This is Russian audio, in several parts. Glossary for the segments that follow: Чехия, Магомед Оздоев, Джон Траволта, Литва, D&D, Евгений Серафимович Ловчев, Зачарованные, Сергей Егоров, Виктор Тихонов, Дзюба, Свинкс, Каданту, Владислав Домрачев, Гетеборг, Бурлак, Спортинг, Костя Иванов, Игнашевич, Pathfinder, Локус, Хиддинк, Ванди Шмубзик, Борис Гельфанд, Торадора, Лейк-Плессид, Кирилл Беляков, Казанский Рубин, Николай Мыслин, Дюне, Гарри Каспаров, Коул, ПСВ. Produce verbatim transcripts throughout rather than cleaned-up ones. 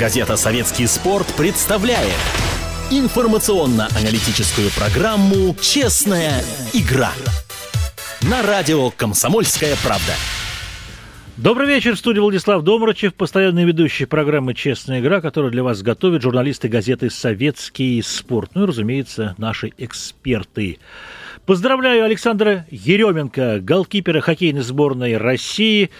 Газета «Советский спорт» представляет информационно-аналитическую программу «Честная игра» на радио «Комсомольская правда». Добрый вечер. В студии Владислав Домрачев, постоянный ведущий программы «Честная игра», которую для вас готовят журналисты газеты «Советский спорт». Ну и, разумеется, наши эксперты. Поздравляю Александра Еременко, голкипера хоккейной сборной России,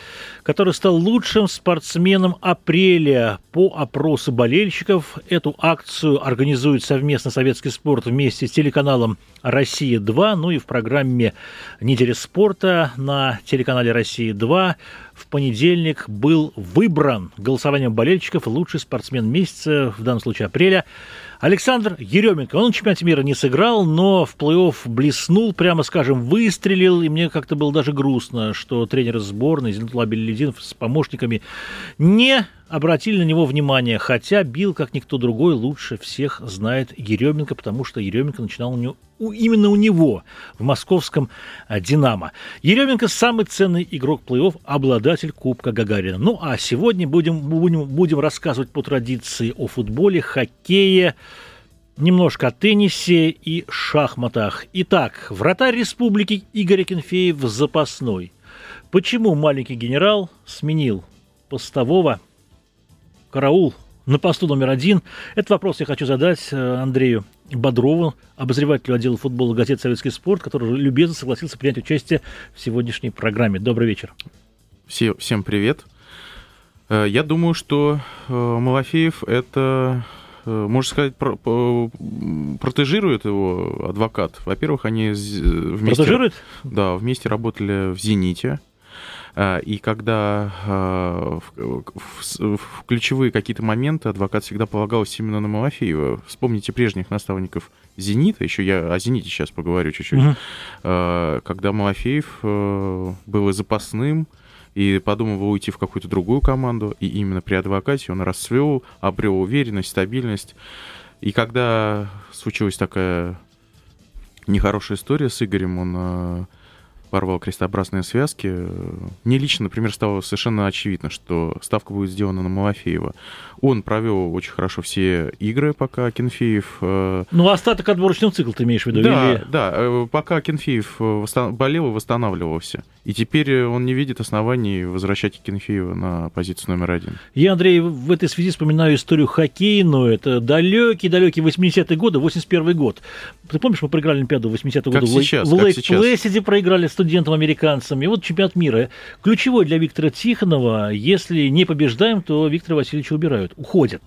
который стал лучшим спортсменом апреля по опросу болельщиков. Эту акцию организует совместно «Советский спорт» вместе с телеканалом «Россия-два». Ну и в программе «Неделя спорта» на телеканале «Россия-два» в понедельник был выбран голосованием болельщиков лучший спортсмен месяца, в данном случае апреля, Александр Еременко. Он на чемпионате мира не сыграл, но в плей-офф блеснул, прямо скажем, выстрелил. И мне как-то было даже грустно, что тренер сборной Зинетула Билялетдинов с помощниками не обратили на него внимание. Хотя бил, как никто другой, лучше всех знает Еременко, потому что Еременко начинал у него, именно у него в московском «Динамо». Еременко – самый ценный игрок плей-офф, обладатель Кубка Гагарина. Ну а сегодня будем, будем, будем рассказывать по традиции о футболе, хоккее, немножко о теннисе и шахматах. Итак, вратарь республики Игорь Акинфеев запасной. Почему маленький генерал сменил постового? Караул на посту номер один. Этот вопрос я хочу задать Андрею Бодрову, обозревателю отдела футбола газеты «Советский спорт», который любезно согласился принять участие в сегодняшней программе. Добрый вечер. Все, всем привет. Я думаю, что Малафеев это, можно сказать, про, про, протежирует его адвокат. Во-первых, они вместе... Протежирует? Да, вместе работали в «Зените». И когда э, в, в, в ключевые какие-то моменты адвокат всегда полагался именно на Малафеева. Вспомните прежних наставников «Зенита», еще я о «Зените» сейчас поговорю чуть-чуть, mm-hmm. э, когда Малафеев э, был и запасным, и подумывал уйти в какую-то другую команду, и именно при адвокате он расцвел, обрел уверенность, стабильность. И когда случилась такая нехорошая история с Игорем, он... Э, порвал крестообразные связки. Мне лично, например, стало совершенно очевидно, что ставка будет сделана на Малафеева. Он провел очень хорошо все игры, пока Акинфеев... Ну, остаток отборочного цикла ты имеешь в виду? Да, или... да. Пока Акинфеев болел и восстанавливался. И теперь он не видит оснований возвращать Акинфеева на позицию номер один. Я, Андрей, в этой связи вспоминаю историю хоккейную. Это далекие-далекие восьмидесятые годы, восемьдесят первый год. Ты помнишь, мы проиграли Олимпиаду восьмидесятого года? Как сейчас, в Лейк-Плессиде проиграли сто студентам-американцам. И вот чемпионат мира. Ключевой для Виктора Тихонова. Если не побеждаем, то Виктора Васильевича убирают. Уходят.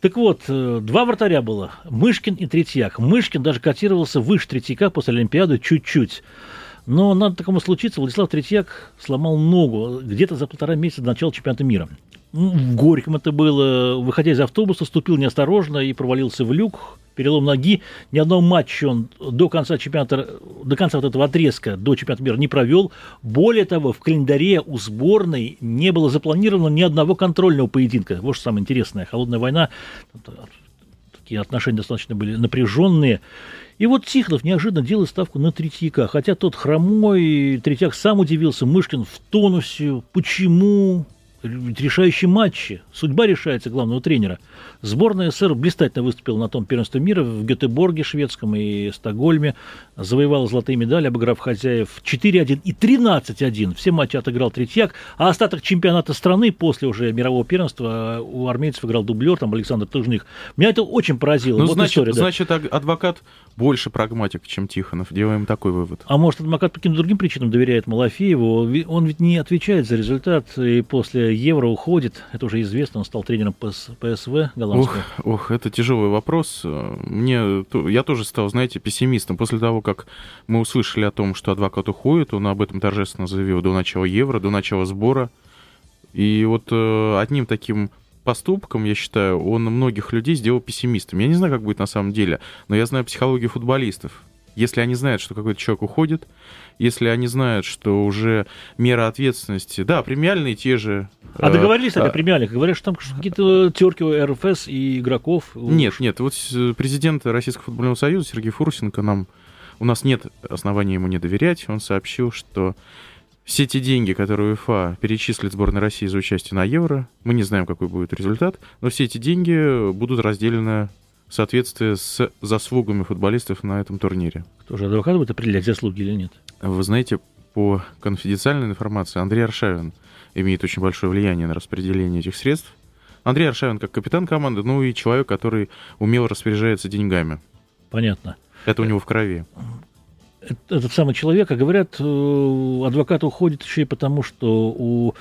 Так вот, два вратаря было. Мышкин и Третьяк. Мышкин даже котировался выше Третьяка после Олимпиады чуть-чуть. Но надо такому случиться. Владислав Третьяк сломал ногу где-то за полтора месяца до начала чемпионата мира. В Горьком это было. Выходя из автобуса, ступил неосторожно и провалился в люк. Перелом ноги. Ни одного матча он до конца чемпионата, до конца вот этого отрезка, до чемпионата мира не провел. Более того, в календаре у сборной не было запланировано ни одного контрольного поединка. Вот что самое интересное. Холодная война. Такие отношения достаточно были напряженные. И вот Тихонов неожиданно делает ставку на Третьяка. Хотя тот хромой, Третьяк сам удивился, Мышкин в тонусе. Почему? Решающие матчи. Судьба решается главного тренера. Сборная СССР блистательно выступила на том первенстве мира в Гетеборге, шведском, и Стокгольме. Завоевала золотые медали, обыграв хозяев четыре один и тринадцать один. Все матчи отыграл Третьяк. А остаток чемпионата страны после уже мирового первенства у армейцев играл дублер, там Александр Тужных. Меня это очень поразило. Ну, вот значит, история, да. Значит, адвокат больше прагматик, чем Тихонов. Делаем такой вывод. А может, адвокат по каким-то другим причинам доверяет Малафееву? Он ведь не отвечает за результат, и после Евро уходит, это уже известно, он стал тренером ПСВ голландского. Ох, ох, это тяжелый вопрос. Мне, я тоже стал, знаете, пессимистом. После того, как мы услышали о том, что адвокат уходит, он об этом торжественно заявил до начала Евро, до начала сбора. И вот э, одним таким поступком, я считаю, он многих людей сделал пессимистами. Я не знаю, как будет на самом деле, но я знаю психологию футболистов. Если они знают, что какой-то человек уходит, если они знают, что уже мера ответственности... Да, премиальные те же... А договорились а, о премиальных? Говорят, что там какие-то терки у эр эф эс и игроков... Нет, нет. Вот президент Российского футбольного союза Сергей Фурсенко нам... У нас нет оснований ему не доверять. Он сообщил, что все те деньги, которые УЕФА перечислит сборной России за участие на Евро, мы не знаем, какой будет результат, но все эти деньги будут разделены в соответствии с заслугами футболистов на этом турнире. Кто же, адвокат будет определять, заслуги или нет? Вы знаете, по конфиденциальной информации, Андрей Аршавин имеет очень большое влияние на распределение этих средств. Андрей Аршавин как капитан команды, ну и человек, который умело распоряжается деньгами. Понятно. Это у него в крови. Этот самый человек, а говорят, адвокат уходит еще и потому, что у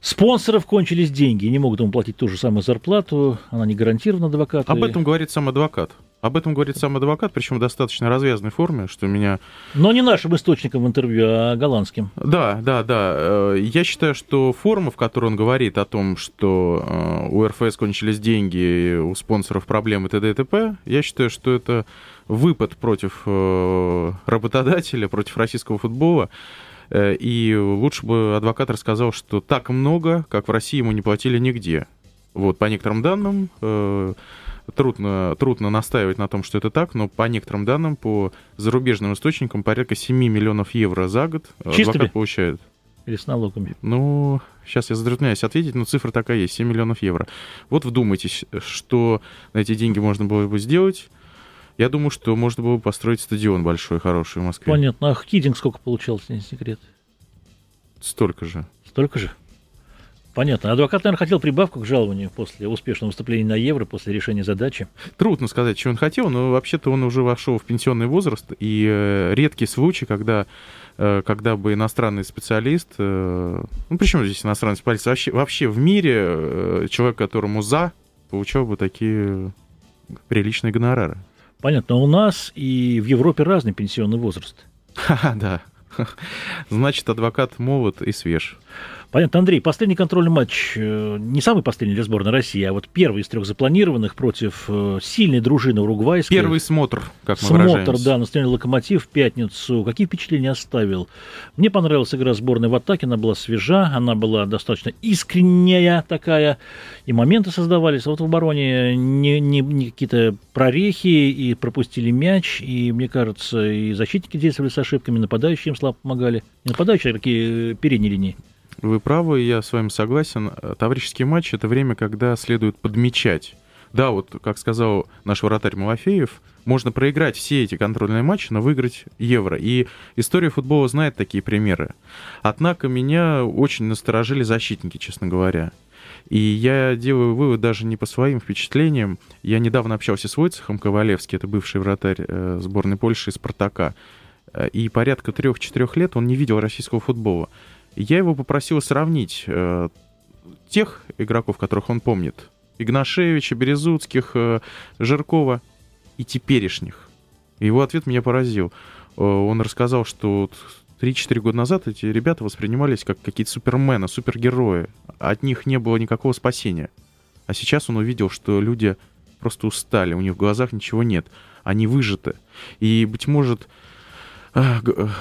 спонсоров кончились деньги, не могут ему платить ту же самую зарплату, она не гарантирована адвокату. Об этом говорит сам адвокат. Об этом говорит сам адвокат, причем в достаточно развязной форме, что меня... Но не нашим источником в интервью, а голландским. Да, да, да. Я считаю, что форма, в которой он говорит о том, что у РФС кончились деньги, у спонсоров проблемы, т.д. и т.п., я считаю, что это выпад против работодателя, против российского футбола. И лучше бы адвокат рассказал, что так много, как в России, ему не платили нигде. Вот, по некоторым данным... Трудно, трудно настаивать на том, что это так, но по некоторым данным, по зарубежным источникам, порядка семь миллионов евро за год адвокат получает. Или с налогами? Ну, сейчас я затрудняюсь ответить, но цифра такая есть, семь миллионов евро. Вот вдумайтесь, что на эти деньги можно было бы сделать. Я думаю, что можно было бы построить стадион большой, хороший в Москве. Понятно. А Хиддинк сколько получал, не секрет? Столько же. Столько же? Понятно. Адвокат, наверное, хотел прибавку к жалованию после успешного выступления на Евро, после решения задачи. Трудно сказать, чего он хотел, но вообще-то он уже вошел в пенсионный возраст, и редкий случай, когда, когда бы иностранный специалист, ну, причем здесь иностранный специалист, вообще, вообще в мире человек, которому за, получал бы такие приличные гонорары. Понятно. У нас и в Европе разный пенсионный возраст. Ха-ха, да. Значит, адвокат молод и свеж. Понятно, Андрей, последний контрольный матч, не самый последний для сборной России, а вот первый из трех запланированных против сильной дружины уругвайской. Первый смотр, как мы выражаемся. Смотр, да, на стадионе «Локомотив» в пятницу. Какие впечатления оставил? Мне понравилась игра сборной в атаке, она была свежа, она была достаточно искренняя такая, и моменты создавались, а вот в обороне не, не, не какие-то прорехи, и пропустили мяч, и, мне кажется, и защитники действовали с ошибками, нападающие им слабо помогали, и нападающие такие передние линии. Вы правы, я с вами согласен. Товарищеский матч — это время, когда следует подмечать. Да, вот, как сказал наш вратарь Малафеев, можно проиграть все эти контрольные матчи, но выиграть Евро. И история футбола знает такие примеры. Однако меня очень насторожили защитники, честно говоря. И я делаю вывод даже не по своим впечатлениям. Я недавно общался с Войцехом Ковалевским, это бывший вратарь сборной Польши и «Спартака». И порядка трех-четырех лет он не видел российского футбола. Я его попросил сравнить э, тех игроков, которых он помнит, Игнашевича, Березуцких, э, Жиркова и теперешних. Его ответ меня поразил. Э, он рассказал, что три-четыре года назад эти ребята воспринимались как какие-то супермены, супергерои. От них не было никакого спасения. А сейчас он увидел, что люди просто устали, у них в глазах ничего нет, они выжаты. И, быть может...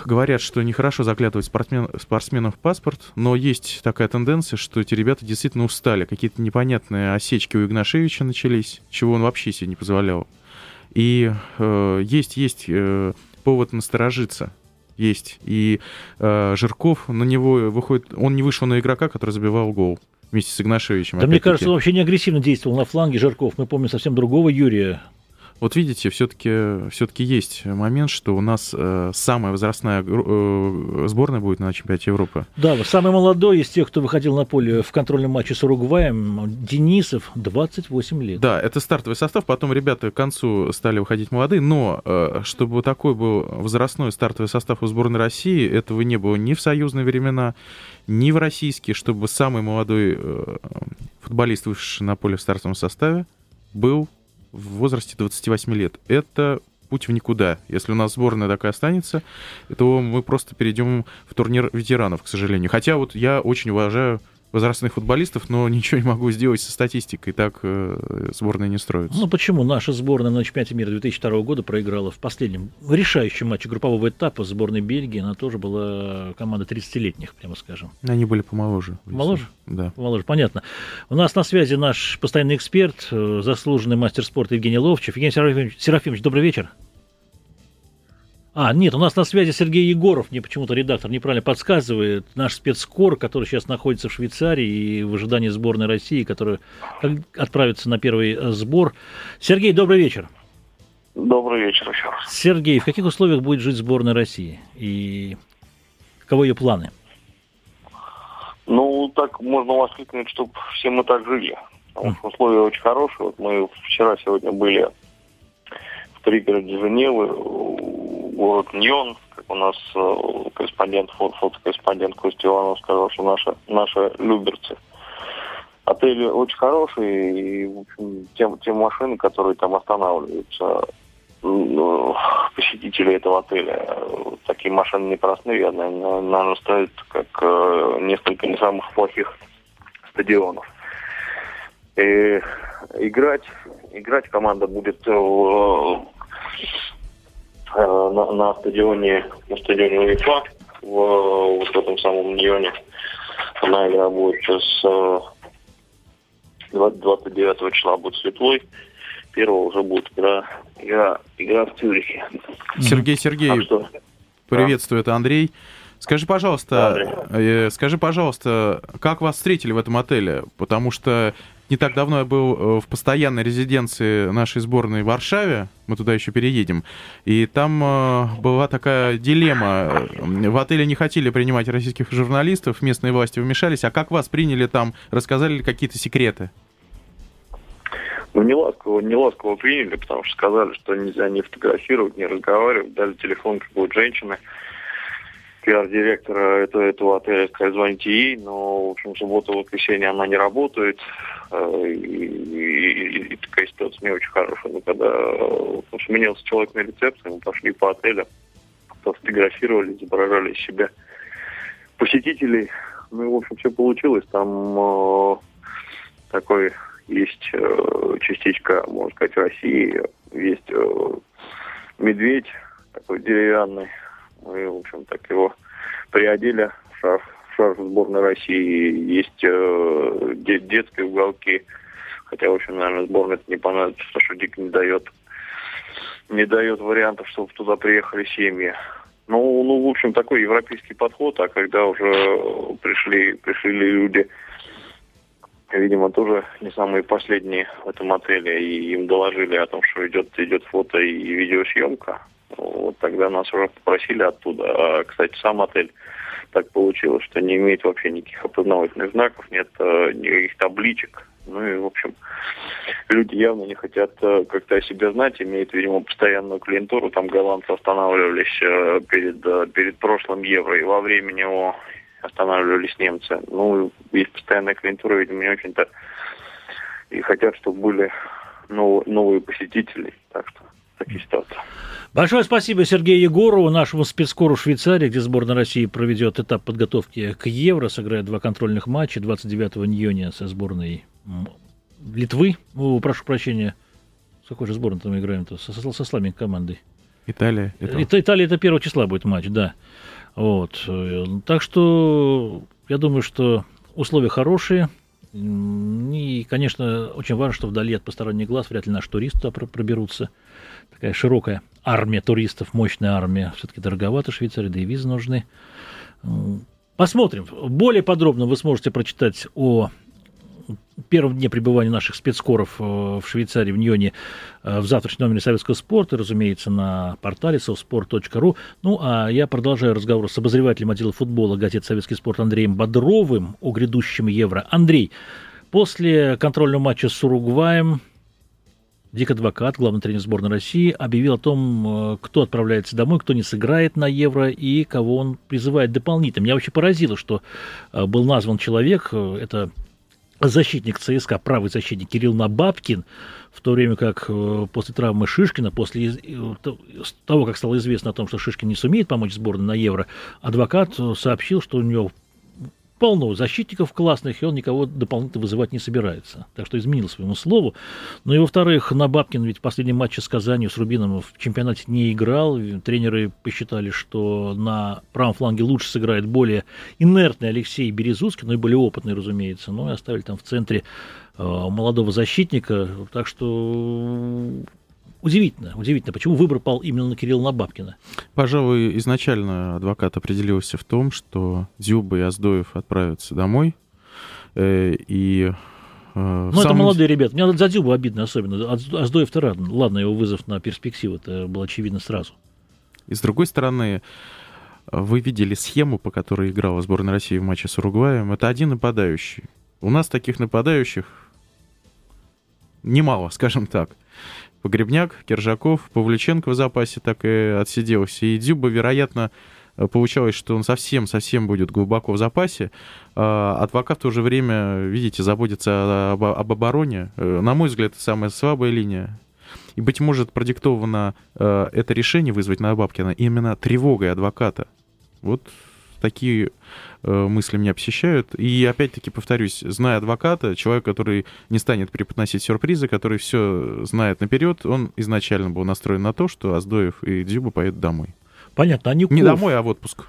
Говорят, что нехорошо заклятывать спортсмен, спортсменов в паспорт, но есть такая тенденция, что эти ребята действительно устали. Какие-то непонятные осечки у Игнашевича начались, чего он вообще себе не позволял. И э, есть, есть э, повод насторожиться. Есть. И э, Жирков, на него выходит, он не вышел на игрока, который забивал гол вместе с Игнашевичем. Да, мне кажется, он вообще не агрессивно действовал на фланге, Жирков. Мы помним совсем другого Юрия. Вот видите, все-таки, все-таки есть момент, что у нас э, самая возрастная э, сборная будет на чемпионате Европы. Да, самый молодой из тех, кто выходил на поле в контрольном матче с Уругваем, Денисов, двадцать восемь лет. Да, это стартовый состав, потом ребята к концу стали выходить молодые, но э, чтобы такой был возрастной стартовый состав у сборной России, этого не было ни в союзные времена, ни в российские, чтобы самый молодой э, футболист, вышедший на поле в стартовом составе, был... в возрасте двадцать восемь лет. Это путь в никуда. Если у нас сборная такая останется, то мы просто перейдем в турнир ветеранов, к сожалению. Хотя вот я очень уважаю возрастных футболистов, но ничего не могу сделать со статистикой. Так э, сборная не строится. Ну почему? Наша сборная на чемпионате мира две тысячи второго года проиграла в последнем решающем матче группового этапа сборной Бельгии. Она тоже была команда тридцатилетних, прямо скажем. Они были помоложе. Помоложе? Да. Помоложе, понятно. У нас на связи наш постоянный эксперт, заслуженный мастер спорта Евгений Ловчев. Евгений Серафимович, Серафимович, добрый вечер. А, нет, у нас на связи Сергей Егоров, мне почему-то редактор неправильно подсказывает, наш спецкор, который сейчас находится в Швейцарии и в ожидании сборной России, которая отправится на первый сбор. Сергей, добрый вечер. Добрый вечер еще раз. Сергей, в каких условиях будет жить сборная России и каковы ее планы? Ну, так можно воскликнуть, чтобы все мы так жили. Потому что условия очень хорошие. Вот мы вчера, сегодня были в пригороде Женевы, город Ньон, как у нас корреспондент, фотокорреспондент Костя Иванов сказал, что наши, наши люберцы. Отель очень хороший, и в общем, те, те машины, которые там останавливаются, посетители этого отеля, такие машины непростые, они, наверное, стоят как несколько не самых плохих стадионов. И играть, играть команда будет в, на, на стадионе, на стадионе УЕФА, в, в этом самом Ньоне. Она игра будет сейчас двадцать девятого числа будет Светлой, первого уже будет игра, игра, игра в Цюрихе. Сергей Сергеевич, а приветствую, это Андрей. Скажи, пожалуйста, Андрей. Э, скажи, пожалуйста, как вас встретили в этом отеле? Потому что не так давно я был в постоянной резиденции нашей сборной в Варшаве, мы туда еще переедем, и там э, была такая дилемма. В отеле не хотели принимать российских журналистов, местные власти вмешались. А как вас приняли там? Рассказали ли какие-то секреты? Ну, не ласково, не ласково приняли, потому что сказали, что нельзя не фотографировать, не разговаривать. Дали телефон какой-то женщины, пиар-директора этого, этого отеля, сказали, звоните ей. Но, в общем, суббота-воскресенье она не работает. И, и, и, и такая ситуация не очень хорошая. Но когда сменился человек на рецепции, мы пошли по отелю, фотографировали, изображали из себя посетителей. Ну, и, в общем, все получилось. Там э, такой... Есть э, частичка, можно сказать, России, есть э, медведь такой деревянный. Мы, в общем, так его приодели в шарф, в шарф сборной России. Есть э, де- детские уголки, хотя, в общем, наверное, сборной это не понадобится, потому что дико не дает, не дает вариантов, чтобы туда приехали семьи. Ну, ну, в общем, такой европейский подход, а когда уже пришли, пришли люди... Видимо, тоже не самые последние в этом отеле. И им доложили о том, что идет, идет фото и видеосъемка. Вот тогда нас уже попросили оттуда. А, кстати, сам отель так получилось, что не имеет вообще никаких опознавательных знаков, нет никаких табличек. Ну и, в общем, люди явно не хотят как-то о себе знать. Имеют, видимо, постоянную клиентуру. Там голландцы останавливались перед, перед прошлым Евро. И во время него... останавливались немцы. Ну, есть постоянная клиентура, видимо, не очень-то. И хотят, чтобы были нов- новые посетители. Так что, такие ситуации. Большое спасибо Сергею Егорову, нашему спецкору Швейцарии, где сборная России проведет этап подготовки к Евро, сыграет два контрольных матча двадцать девятого июня со сборной Литвы. О, прошу прощения, с какой же сборной мы играем-то? Со, со, со слабенькой командой. Италия. Это... Италия, это первого числа будет матч, да. Вот. Так что я думаю, что условия хорошие. И, конечно, очень важно, что вдали от посторонних глаз вряд ли наши туристы туда проберутся. Такая широкая армия туристов, мощная армия. Все-таки дороговато Швейцарии, да и визы нужны. Посмотрим. Более подробно вы сможете прочитать о первом дне пребывания наших спецкоров в Швейцарии, в Ньоне, в завтрашнем номере «Советского спорта», разумеется, на портале совспорт точка ру. Ну, а я продолжаю разговор с обозревателем отдела футбола газеты «Советский спорт» Андреем Бодровым о грядущем Евро. Андрей, после контрольного матча с Уругваем Дик Адвокат, главный тренер сборной России, объявил о том, кто отправляется домой, кто не сыграет на Евро и кого он призывает дополнительно. Меня вообще поразило, что был назван человек, это... защитник ЦСКА, правый защитник Кирилл Набабкин, в то время как после травмы Шишкина, после того, как стало известно о том, что Шишкин не сумеет помочь сборной на Евро, Адвокат сообщил, что у него полно защитников классных, и он никого дополнительно вызывать не собирается. Так что изменил своему слову. Ну и, во-вторых, Набабкин ведь в последнем матче с Казанью, с Рубином в чемпионате не играл. Тренеры посчитали, что на правом фланге лучше сыграет более инертный Алексей Березуцкий, ну и более опытный, разумеется. Ну и оставили там в центре э, молодого защитника. Так что... Удивительно, удивительно, почему выбор пал именно на Кирилла Набабкина. Пожалуй, изначально адвокат определился в том, что Дзюба и Оздоев отправятся домой. Э, и, э, ну, это молодые д... ребята. Мне за Дзюбу обидно особенно. Оздоев-то ладно. Ладно, его вызов на перспективу, это было очевидно сразу. И с другой стороны, вы видели схему, по которой играла сборная России в матче с Уругваем. Это один нападающий. У нас таких нападающих немало, скажем так. Погребняк, Кержаков, Павлюченко в запасе так и отсиделся. И Дзюба, вероятно, получалось, что он совсем-совсем будет глубоко в запасе. Адвокат в то же время, видите, заботится об, об обороне. На мой взгляд, это самая слабая линия. И, быть может, продиктовано это решение вызвать Набабкина именно тревогой адвоката. Вот такие мысли меня посещают. И опять-таки повторюсь, зная адвоката, человек, который не станет преподносить сюрпризы, который все знает наперед, он изначально был настроен на то, что Оздоев и Дзюба поедут домой. Понятно, Анюков... Не домой, а в отпуск.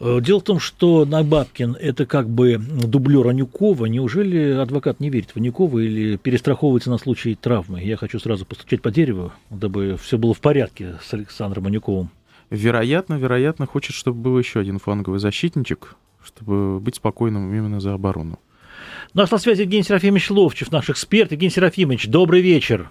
Дело в том, что Набабкин – это как бы дублер Анюкова. Неужели адвокат не верит в Анюкова или перестраховывается на случай травмы? Я хочу сразу постучать по дереву, дабы все было в порядке с Александром Анюковым. Вероятно, вероятно, хочет, чтобы был еще один фланговый защитничек, чтобы быть спокойным именно за оборону. У нас на связи Евгений Серафимович Ловчев, наш эксперт. Евгений Серафимович, добрый вечер.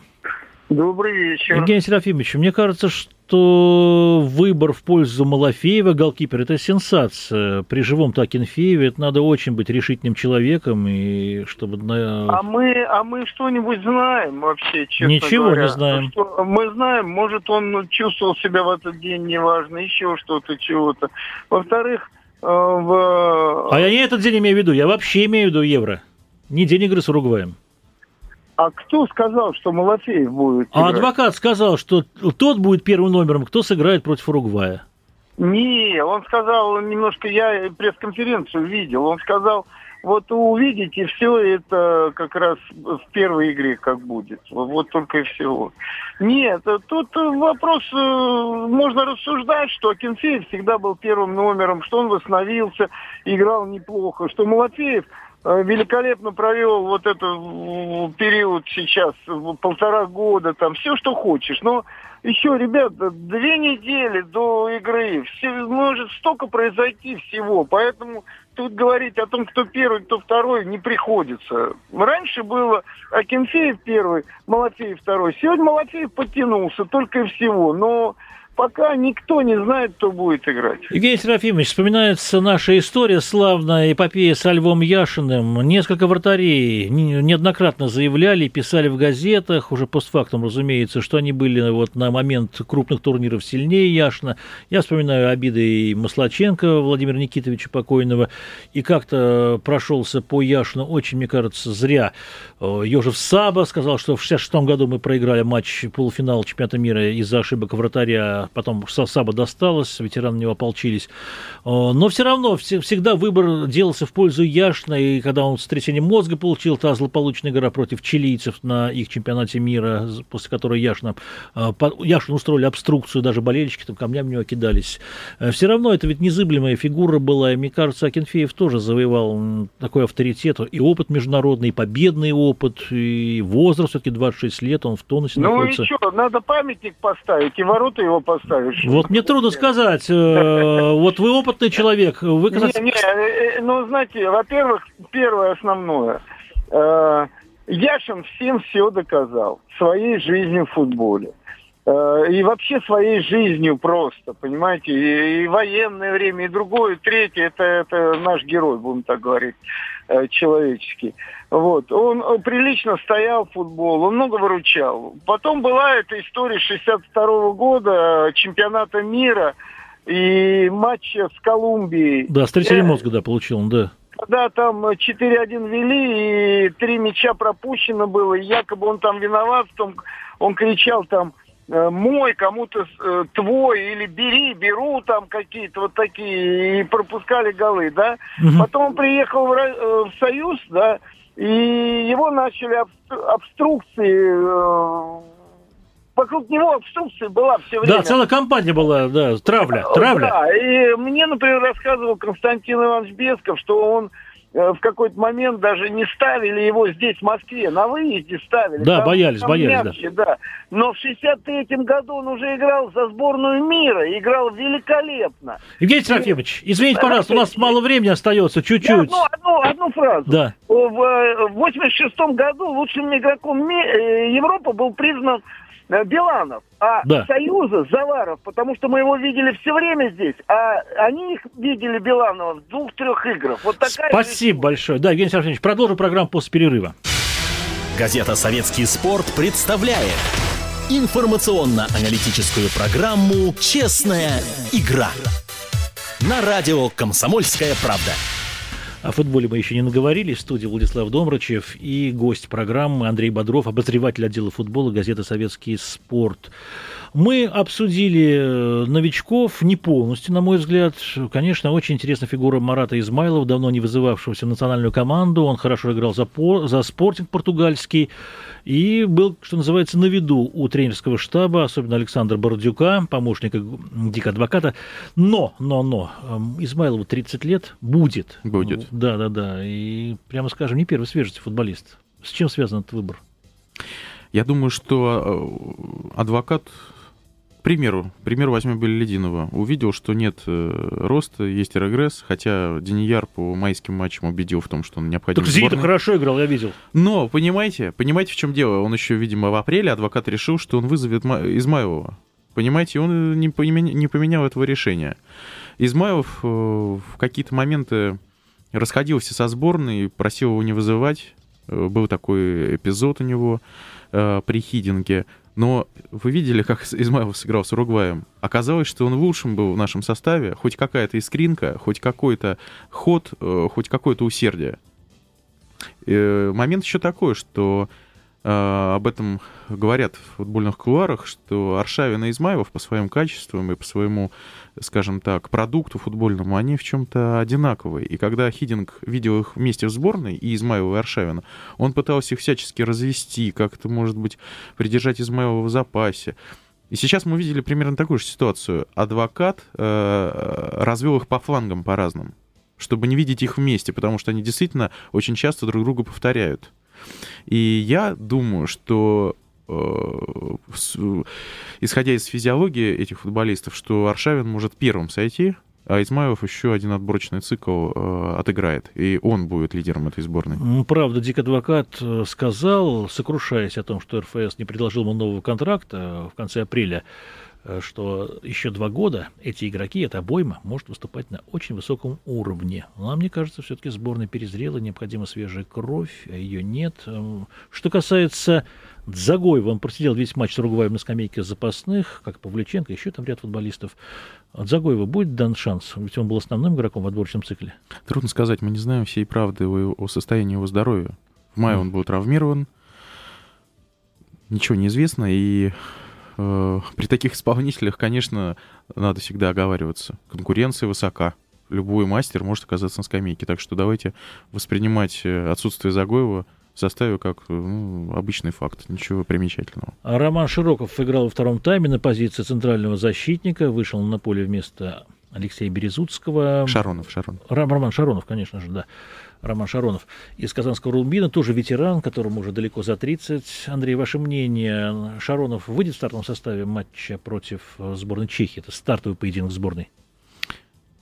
Добрый вечер. Евгений Серафимович, мне кажется, что выбор в пользу Малафеева, голкипера, это сенсация. При живом-то Акинфееве это надо очень быть решительным человеком, и чтобы... А мы, а мы что-нибудь знаем вообще, честно Ничего говоря? Не знаем. Что, мы знаем, может, он чувствовал себя в этот день неважно, еще что-то, чего-то. Во-вторых, в... А я не этот день имею в виду, я вообще имею в виду евро. Не день игры с Уругваем. А кто сказал, что Малафеев будет играть? А адвокат сказал, что тот будет первым номером, кто сыграет против Уругвая. Не, он сказал, немножко я пресс-конференцию видел, он сказал, вот увидите, все это как раз в первой игре как будет. Вот только и всего. Нет, тут вопрос, можно рассуждать, что Акинфеев всегда был первым номером, что он восстановился, играл неплохо, что Малафеев... великолепно провел вот этот период сейчас, полтора года, там, все, что хочешь. Но еще, ребята, две недели до игры, все, может столько произойти всего, поэтому тут говорить о том, кто первый, кто второй, не приходится. Раньше было Акинфеев первый, Малафеев второй. Сегодня Малафеев подтянулся, только и всего, но... Пока никто не знает, кто будет играть. Евгений Серафимович, вспоминается наша история, славная эпопея со Львом Яшиным. Несколько вратарей неоднократно заявляли, писали в газетах, уже постфактум, разумеется, что они были вот на момент крупных турниров сильнее Яшина. Я вспоминаю обиды и Маслаченко Владимира Никитовича покойного. И как-то прошелся по Яшину очень, мне кажется, зря. Ёжев Саба сказал, что в шестьдесят шестом году мы проиграли матч полуфинала чемпионата мира из-за ошибок вратаря. Потом Саба досталось, ветераны на него ополчились. Но все равно всегда выбор делался в пользу Яшина. И когда он сотрясение мозга получил, та злополучная игра против чилийцев на их чемпионате мира, после которой Яшина, Яшину устроили обструкцию, даже болельщики там камнями в него кидались. Все равно это ведь незыблемая фигура была. И, мне кажется, Акинфеев тоже завоевал такой авторитет. И опыт международный, и победный опыт, и возраст все-таки двадцать шесть лет, он в тонусе ну находится. Ну и что, надо памятник поставить, и ворота его поставить. Вот мне трудно сказать. Вот вы опытный человек. Вы... Не, не, ну, знаете, во-первых, первое основное. Яшин всем все доказал. Своей жизнью в футболе. И вообще своей жизнью просто, понимаете. И, и военное время, и другое, и третье. Это, это наш герой, будем так говорить, человеческий. Вот. Он прилично стоял в футбол, он много выручал. Потом была эта история шестьдесят второго года, чемпионата мира и матча с Колумбией. Да, стрясение мозга, да, получил он, да. Когда там четыре один вели, и три мяча пропущено было, и якобы он там виноват, он, он кричал там мой, кому-то э, твой, или бери, беру, там какие-то вот такие, и пропускали голы, да. Угу. Потом он приехал в, э, в Союз, да, и его начали обструкции, э, вокруг него обструкция была все время. Да, целая компания была, да, травля, травля. Да, и мне, например, рассказывал Константин Иванович Бесков, что он в какой-то момент даже не ставили его здесь, в Москве. На выезде ставили. Да, боялись, боялись. Мягче, да. Да. Но в шестьдесят третьем году он уже играл за сборную мира. Играл великолепно. Евгений Серафимович, извините, пожалуйста, у нас мало времени остается. Чуть-чуть. Одну, одну, одну фразу. Да. В восемьдесят шестом году лучшим игроком Европы был признан Биланов, а да. Союза Заваров, потому что мы его видели все время здесь, а они их видели, Биланова, в двух-трех играх. Вот такая Спасибо же... большое. Да, Евгений Серафимович, продолжим программу после перерыва. Газета «Советский спорт» представляет информационно-аналитическую программу «Честная игра» на радио «Комсомольская правда». О футболе мы еще не наговорились. В студии Владислав Домрачев и гость программы Андрей Бодров, обозреватель отдела футбола газеты «Советский спорт». Мы обсудили новичков не полностью, на мой взгляд. Конечно, очень интересна фигура Марата Измайлова, давно не вызывавшегося в национальную команду. Он хорошо играл за, за «Спортинг» португальский и был, что называется, на виду у тренерского штаба, особенно Александра Бордюка, помощника Дик-адвоката. Но, но, но, Измайлову тридцать лет будет. Будет. Да, да, да. И, прямо скажем, не первый свежий футболист. С чем связан этот выбор? Я думаю, что адвокат... К примеру, к примеру, возьмем Билялетдинова. Увидел, что нет э, роста, есть регресс, хотя Денияр по майским матчам убедил в том, что он необходим. Так Зенит хорошо играл, я видел. Но, понимаете, понимаете, в чем дело? Он еще, видимо, в апреле адвокат решил, что он вызовет Измайлова. Понимаете, он не поменял, не поменял этого решения. Измайлов э, в какие-то моменты расходился со сборной, просил его не вызывать. Э, был такой эпизод у него э, при Хиддинке. Но вы видели, как Измайлов сыграл с Уругваем? Оказалось, что он лучшим был в нашем составе. Хоть какая-то искринка, хоть какой-то ход, хоть какое-то усердие. Момент еще такой, что об этом говорят в футбольных кулуарах, что Аршавин и Измайлов по своим качествам и по своему, скажем так, продукту футбольному, они в чем-то одинаковые. И когда Хиддинк видел их вместе в сборной, и Измайлова, и Аршавина, он пытался их всячески развести, как-то, может быть, придержать Измайлова в запасе. И сейчас мы видели примерно такую же ситуацию. Адвокат э, развел их по флангам по-разному, чтобы не видеть их вместе, потому что они действительно очень часто друг друга повторяют. И я думаю, что, э, исходя из физиологии этих футболистов, что Аршавин может первым сойти, а Измайлов еще один отборочный цикл э, отыграет, и он будет лидером этой сборной. Правда, Дик-адвокат сказал, сокрушаясь о том, что эр эф эс не предложил ему нового контракта в конце апреля, что еще два года эти игроки, эта обойма, может выступать на очень высоком уровне. Но, мне кажется, все-таки сборная перезрела, необходима свежая кровь, а ее нет. Что касается Дзагоева, он просидел весь матч с Уругваем на скамейке запасных, как Павлюченко, еще там ряд футболистов. Дзагоеву будет дан шанс? Ведь он был основным игроком в отборочном цикле. Трудно сказать, мы не знаем всей правды о, о состоянии его здоровья. В мае mm. он был травмирован, ничего не известно, и... При таких исполнителях, конечно, надо всегда оговариваться. Конкуренция высока. Любой мастер может оказаться на скамейке. Так что давайте воспринимать отсутствие Загоева в составе как ну, обычный факт. Ничего примечательного. Роман Широков играл во втором тайме на позиции центрального защитника. Вышел на поле вместо Алексея Березуцкого. Шаронов. Шаронов. Ром, Роман Шаронов, конечно же, да. Роман Шаронов из казанского «Рубина», тоже ветеран, которому уже далеко за тридцать. Андрей, ваше мнение, Шаронов выйдет в стартовом составе матча против сборной Чехии? Это стартовый поединок сборной.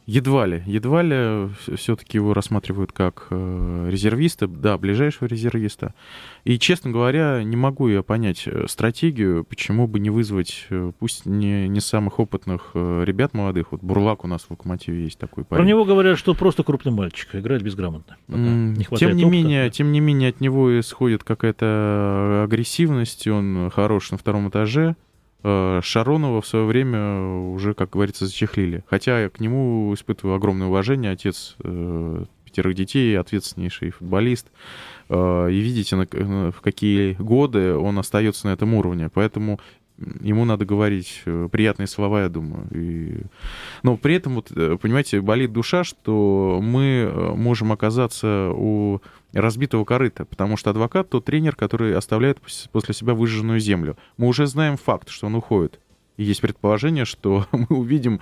Едва ли. Едва ли. Все-таки его рассматривают как резервиста, да, ближайшего резервиста. И, честно говоря, не могу я понять стратегию, почему бы не вызвать, пусть не, не самых опытных ребят молодых. Вот Бурлак у нас в «Локомотиве» есть такой парень. Про него говорят, что просто крупный мальчик, играет безграмотно. Не тем, не менее, тем не менее, от него исходит какая-то агрессивность, он хорош на втором этаже. Шаронова в свое время уже, как говорится, зачехлили. Хотя я к нему испытываю огромное уважение. Отец э, пятерых детей, ответственнейший футболист. Э, и видите, на, на, в какие годы он остается на этом уровне. Поэтому ему надо говорить приятные слова, я думаю. И... Но при этом, вот, понимаете, болит душа, что мы можем оказаться у разбитого корыта, потому что адвокат — тот тренер, который оставляет после себя выжженную землю. Мы уже знаем факт, что он уходит. И есть предположение, что мы увидим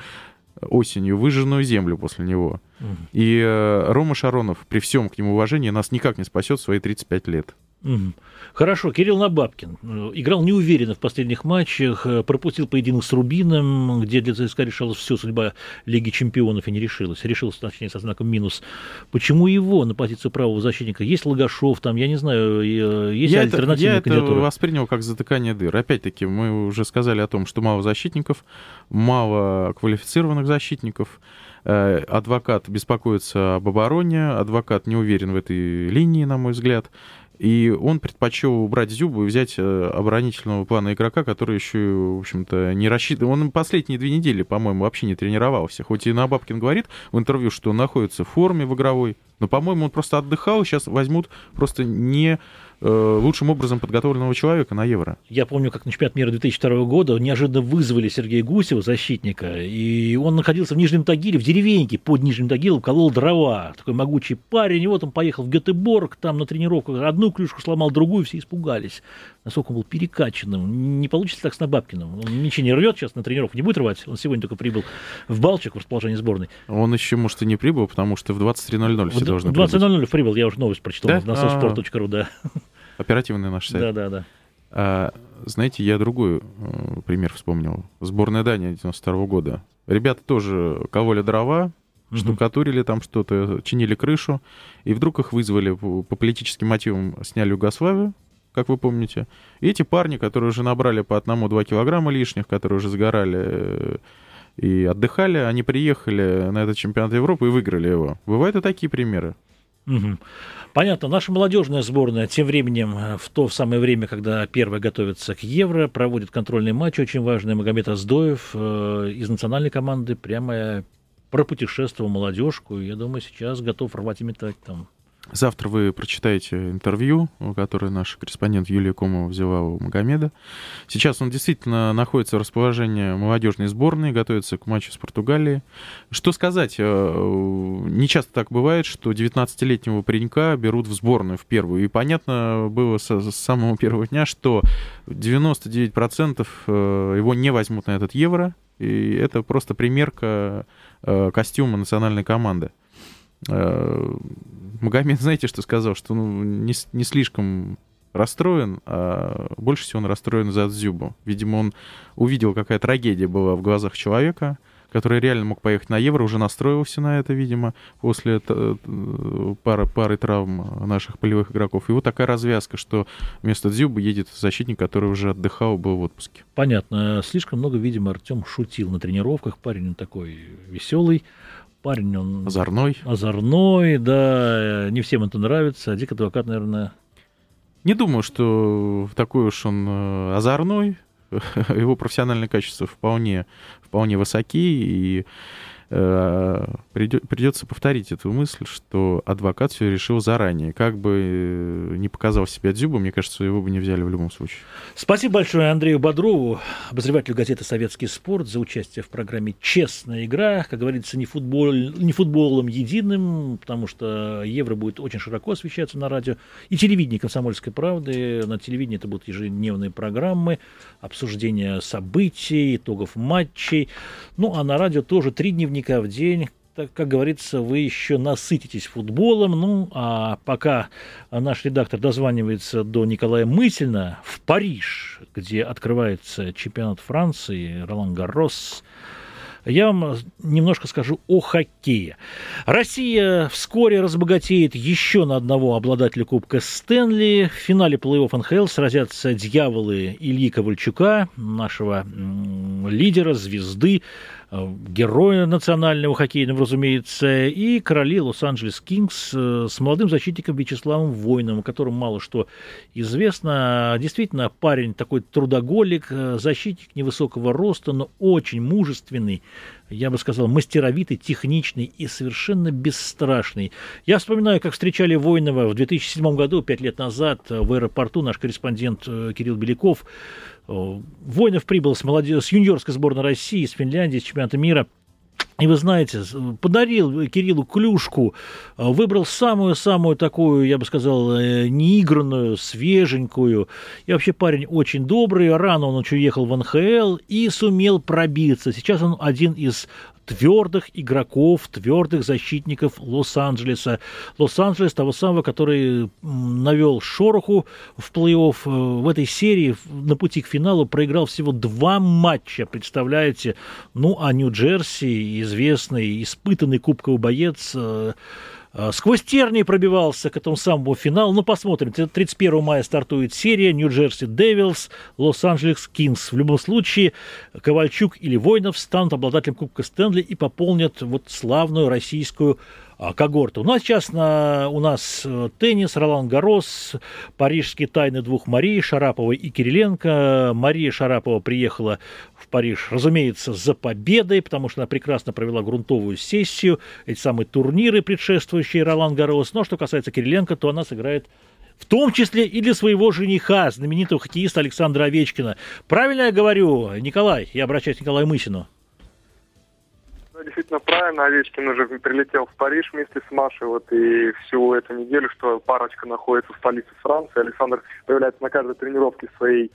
осенью выжженную землю после него. Угу. И э, Рома Шаронов, при всем к нему уважении, нас никак не спасет в свои тридцать пять лет. Угу. Хорошо, Кирилл Набабкин играл неуверенно в последних матчах, пропустил поединок с Рубином, где для ЦСКА решалась все судьба Лиги чемпионов и не решилась. Решилась, точнее, со знаком минус. Почему его на позицию правого защитника? Есть Логашов, там, я не знаю, есть я альтернативная это, я кандидатура? Я это воспринял как затыкание дыр. Опять-таки, мы уже сказали о том, что мало защитников, мало квалифицированных защитников. Адвокат беспокоится об обороне, адвокат не уверен в этой линии, на мой взгляд. И он предпочел убрать Дзюбу и взять оборонительного плана игрока, который еще, в общем-то, не рассчитан. Он последние две недели, по-моему, вообще не тренировался. Хоть и Набабкин говорит в интервью, что он находится в форме в игровой, но, по-моему, он просто отдыхал, сейчас возьмут просто не э, лучшим образом подготовленного человека на Евро. Я помню, как на чемпионат мира две тысячи второго года неожиданно вызвали Сергея Гусева, защитника, и он находился в Нижнем Тагиле, в деревеньке под Нижним Тагилом, колол дрова. Такой могучий парень, его там поехал в Гетеборг, там на тренировку одну клюшку сломал, другую, все испугались. Насколько он был перекачанным. Не получится так с Набабкиным. Он ничего не рвет сейчас на тренировку, не будет рвать. Он сегодня только прибыл в Балчик в расположении сборной. Он еще, может, и не прибыл, потому что в двадцать три ноль ноль все должны прибыть. В двадцать три ноль ноль прибыл, я уже новость прочитал, да? На совспорт точка ру, да. Оперативный наш сайт. Да, да, да. А, знаете, я другой пример вспомнил. Сборная Дании девяносто второго года. Ребята тоже кололи дрова, mm-hmm. штукатурили там что-то, чинили крышу, и вдруг их вызвали по политическим мотивам, сняли Югославию, как вы помните. И эти парни, которые уже набрали по одному-два килограмма лишних, которые уже сгорали и отдыхали, они приехали на этот чемпионат Европы и выиграли его. Бывают и такие примеры. Угу. Понятно. Наша молодежная сборная тем временем, в то в самое время, когда первая готовится к Евро, проводит контрольный матч, очень важный. Магомед Оздоев э, из национальной команды прямо пропутешествовал молодежку. Я думаю, сейчас готов рвать и метать там. Завтра вы прочитаете интервью, которое наш корреспондент Юлия Комова взяла у Магомеда. Сейчас он действительно находится в расположении молодежной сборной, готовится к матчу с Португалией. Что сказать, не часто так бывает, что девятнадцатилетнего паренька берут в сборную в первую. И понятно было с самого первого дня, что девяносто девять процентов его не возьмут на этот Евро. И это просто примерка костюма национальной команды. Магомед, знаете, что сказал? Что ну, не, не слишком расстроен, а больше всего он расстроен за Дзюбу. Видимо, он увидел, какая трагедия была в глазах человека, который реально мог поехать на Евро, уже настроился на это, видимо, после т- пары, пары травм наших полевых игроков. И вот такая развязка, что вместо Дзюбы едет защитник, который уже отдыхал, был в отпуске. Понятно. Слишком много, видимо, Артем шутил на тренировках. Парень он такой веселый. Парень, он... Озорной. Озорной, да. Не всем это нравится. А Дик Адвокат, наверное... Не думаю, что такой уж он озорной. Его профессиональные качества вполне, вполне высоки. И э, придется повторить эту мысль, что Адвокат все решил заранее. Как бы не показал себя Дзюба, мне кажется, его бы не взяли в любом случае. Спасибо большое Андрею Бодрову, обозревателю газеты «Советский спорт», за участие в программе «Честная игра». Как говорится, не, футболь, не футболом единым, потому что Евро будет очень широко освещаться на радио и телевидении «Комсомольской правды». На телевидении это будут ежедневные программы, обсуждение событий, итогов матчей. Ну, а на радио тоже три дневника в день. Так, как говорится, вы еще насытитесь футболом. Ну, а пока наш редактор дозванивается до Николая Мыслина в Париж, где открывается чемпионат Франции, Ролан-Гаррос, я вам немножко скажу о хоккее. Россия вскоре разбогатеет еще на одного обладателя Кубка Стэнли. В финале плей-офф эн ха эл сразятся дьяволы Ильи Ковальчука, нашего лидера, звезды, героя национального хоккейного, разумеется, и короли Лос-Анджелес Кингс с молодым защитником Вячеславом Войном, о котором мало что известно. Действительно, парень такой трудоголик, защитник невысокого роста, но очень мужественный, я бы сказал, мастеровитый, техничный и совершенно бесстрашный. Я вспоминаю, как встречали Войнова в две тысячи седьмом году, пять лет назад, в аэропорту наш корреспондент Кирилл Беляков. Войнов прибыл с, молод... с юниорской сборной России, из Финляндии, с чемпионата мира. И вы знаете, подарил Кириллу клюшку, выбрал самую-самую такую, я бы сказал, неигранную, свеженькую. И вообще парень очень добрый, рано он еще уехал в эн ха эл и сумел пробиться. Сейчас он один из твердых игроков, твердых защитников Лос-Анджелеса. Лос-Анджелес того самого, который навел шороху в плей-офф. В этой серии на пути к финалу проиграл всего два матча, представляете? Ну, а Нью-Джерси, известный, испытанный кубковый боец, сквозь тернии пробивался к этому самому финалу. Ну, посмотрим. тридцать первого мая стартует серия Нью-Джерси Девилс, Лос-Анджелес Кингс. В любом случае, Ковальчук или Войнов станут обладателем Кубка Стэнли и пополнят вот славную российскую когорту. Ну, а сейчас на, у нас теннис, Ролан-Гаррос, парижские тайны двух Марий, Шарапова и Кириленко. Мария Шарапова приехала в Париж, разумеется, за победой, потому что она прекрасно провела грунтовую сессию, эти самые турниры, предшествующие Ролан-Гаррос. Но что касается Кириленко, то она сыграет в том числе и для своего жениха, знаменитого хоккеиста Александра Овечкина. Правильно я говорю, Николай? Я обращаюсь к Николаю Мысину. Действительно правильно, Овечкин уже прилетел в Париж вместе с Машей, вот, и всю эту неделю, что парочка находится в столице Франции, Александр появляется на каждой тренировке своей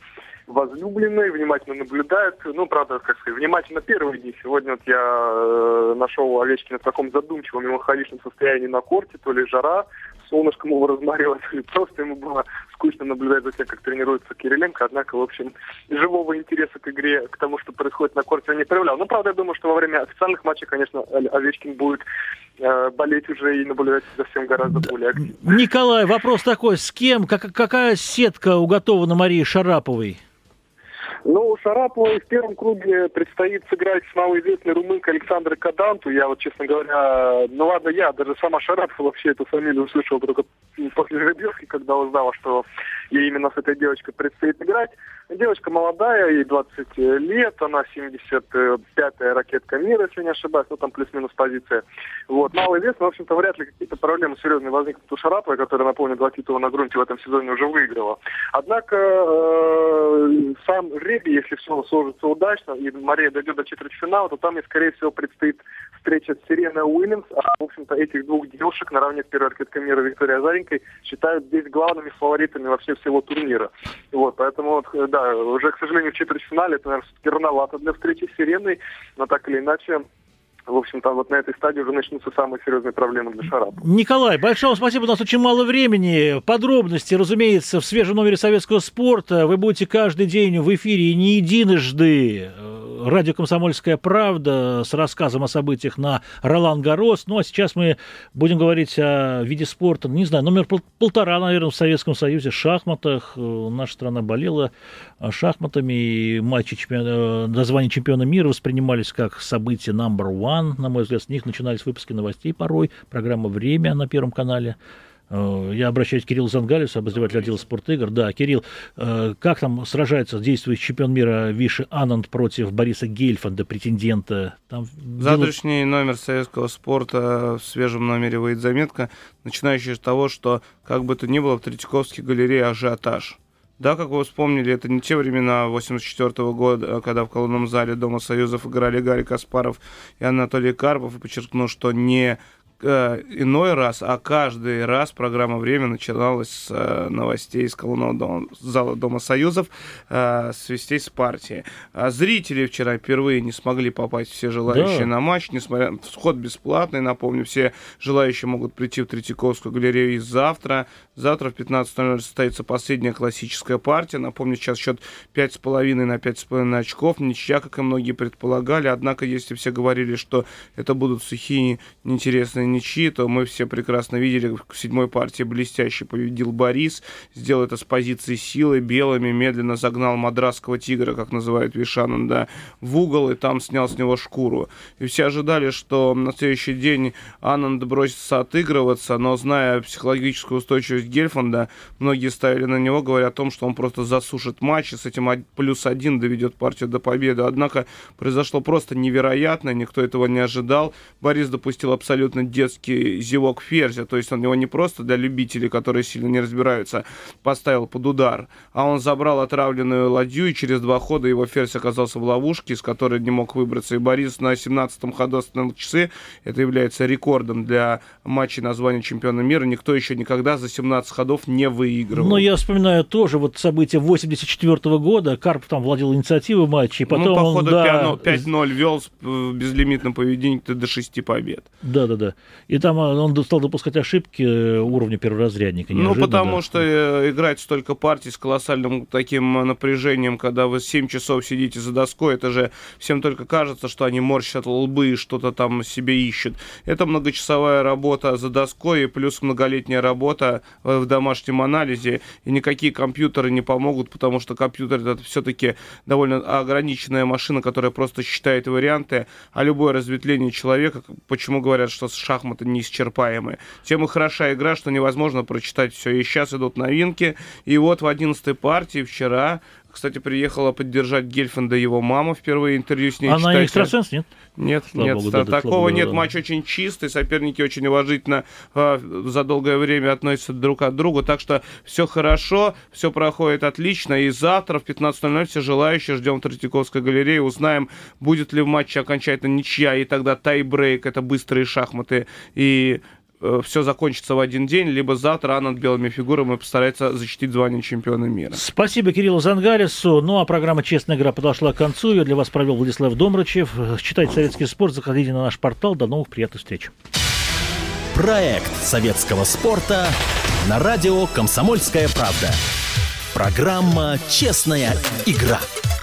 возлюбленной, внимательно наблюдает, ну, правда, как сказать, внимательно первые дни. Сегодня вот я э, нашел Овечкина в таком задумчивом меланхоличном состоянии на корте, то ли жара, солнышком его разморилось, то ли просто ему было скучно наблюдать за тем, как тренируется Кириленко, однако, в общем, живого интереса к игре, к тому, что происходит на корте, он не проявлял. Но, правда, я думаю, что во время официальных матчей, конечно, Овечкин будет э, болеть уже и наблюдать за всем гораздо более активно. Николай, вопрос такой, с кем, как, какая сетка уготована Марии Шараповой? Ну, Шараповой в первом круге предстоит сыграть с малоизвестной румынкой Александрой Каданту. Я вот, честно говоря, ну ладно, я даже сама Шарапова вообще эту фамилию услышала только после жеребьевки, когда узнала, что ей именно с этой девочкой предстоит играть. Девочка молодая, ей двадцать лет, она семьдесят пятая ракетка мира, если не ошибаюсь, ну там плюс-минус позиция. Вот, малоизвестно, в общем-то, вряд ли какие-то проблемы серьезные возникнут у Шараповой, которая, напомню, два титула на грунте в этом сезоне уже выиграла. Однако сам регби, если все сложится удачно, и Мария дойдет до четвертьфинала, то там ей, скорее всего, предстоит встреча с Сиреной Уильямс, а, в общем-то, этих двух девушек наравне с первой ракеткой мира Викторией Азаренкой считают здесь главными фаворитами вообще всего турнира. Вот, поэтому, да, уже, к сожалению, в четвертьфинале это, наверное, все-таки рановато для встречи с Сиреной, но так или иначе, в общем-то, вот на этой стадии уже начнутся самые серьезные проблемы для Шараповой. Николай, большое спасибо, у нас очень мало времени. Подробности, разумеется, в свежем номере Советского спорта. Вы будете каждый день в эфире и не единожды. Радио «Комсомольская правда» с рассказом о событиях на Ролан-Гаррос. Ну, а сейчас мы будем говорить о виде спорта, не знаю, номер пол- полтора, наверное, в Советском Союзе, шахматах. Наша страна болела шахматами, и матчи чемпион... названия чемпиона мира воспринимались как событие number one. На мой взгляд, с них начинались выпуски новостей порой, программа «Время» на Первом канале. Я обращаюсь к Кириллу Зангалевсу, обозревателю отдела спортигр. Да, Кирилл, как там сражается действующий чемпион мира Виши Ананд против Бориса Гельфанда, претендента? Там завтрашний делают... номер Советского спорта в свежем номере выйдет заметка, начинающая с того, что, как бы то ни было, в Третьяковской галерее ажиотаж. Да, как вы вспомнили, это не те времена восемьдесят четвёртого года, когда в колонном зале Дома Союзов играли Гарри Каспаров и Анатолий Карпов. И подчеркну, что не э, иной раз, а каждый раз программа «Время» начиналась с э, новостей из колонного дом, зала Дома Союзов, э, с вестей с партии. А зрители вчера впервые не смогли попасть все желающие да. на матч, несмотря на вход бесплатный. Напомню, все желающие могут прийти в Третьяковскую галерею и завтра. Завтра в пятнадцать ноль ноль состоится последняя классическая партия. Напомню, сейчас счет пять с половиной на пять с половиной очков. Ничья, как и многие предполагали. Однако, если все говорили, что это будут сухие, неинтересные ничьи, то мы все прекрасно видели, в седьмой партии блестяще победил Борис. Сделал это с позиции силы. Белыми медленно загнал мадрасского тигра, как называют Вишананда, в угол и там снял с него шкуру. И все ожидали, что на следующий день Ананд бросится отыгрываться, но, зная психологическую устойчивость Гельфанда, многие ставили на него, говоря о том, что он просто засушит матч и с этим плюс один доведет партию до победы. Однако произошло просто невероятное, никто этого не ожидал. Борис допустил абсолютно детский зевок Ферзя. То есть он его не просто для любителей, которые сильно не разбираются, поставил под удар, а он забрал отравленную ладью, и через два хода его Ферзь оказался в ловушке, из которой не мог выбраться. И Борис на семнадцатом ходу остановил часы. Это является рекордом для матчей на звание чемпиона мира. Никто еще никогда за семнадцать ходов не выигрывал. Но я вспоминаю тоже вот события восемьдесят четвёртого года. Карп там владел инициативой матча. Потом ну, по он, ходу да... пять ноль вел в безлимитном поведении до шести побед. Да-да-да. И там он стал допускать ошибки уровня перворазрядника. Ну, потому да. что играть столько партий с колоссальным таким напряжением, когда вы семь часов сидите за доской, это же всем только кажется, что они морщат лбы и что-то там себе ищут. Это многочасовая работа за доской и плюс многолетняя работа в домашнем анализе. И никакие компьютеры не помогут, потому что компьютер — это все-таки довольно ограниченная машина, которая просто считает варианты, а любое разветвление человека, почему говорят, что шахматы неисчерпаемы. Тем и хороша игра, что невозможно прочитать все. И сейчас идут новинки. И вот в одиннадцатой партии вчера... Кстати, приехала поддержать Гельфанда его мама. Впервые интервью с ней читали. Она не экстрасенс, нет? Нет, слава нет. Богу, да, такого да, нет. Да. Матч очень чистый. Соперники очень уважительно э, за долгое время относятся друг от друга. Так что все хорошо, все проходит отлично. И завтра в пятнадцать ноль-ноль все желающие ждем в Третьяковской галерее. Узнаем, будет ли в матче окончательно ничья. И тогда тайбрейк, это быстрые шахматы. И... все закончится в один день, либо завтра а над белыми фигурами постарается защитить звание чемпиона мира. Спасибо Кириллу Зангарису. Ну а программа «Честная игра» подошла к концу. Ее для вас провел Владислав Домрачев. Читайте «Советский спорт», заходите на наш портал. До новых приятных встреч. Проект «Советского спорта» на радио «Комсомольская правда». Программа «Честная игра».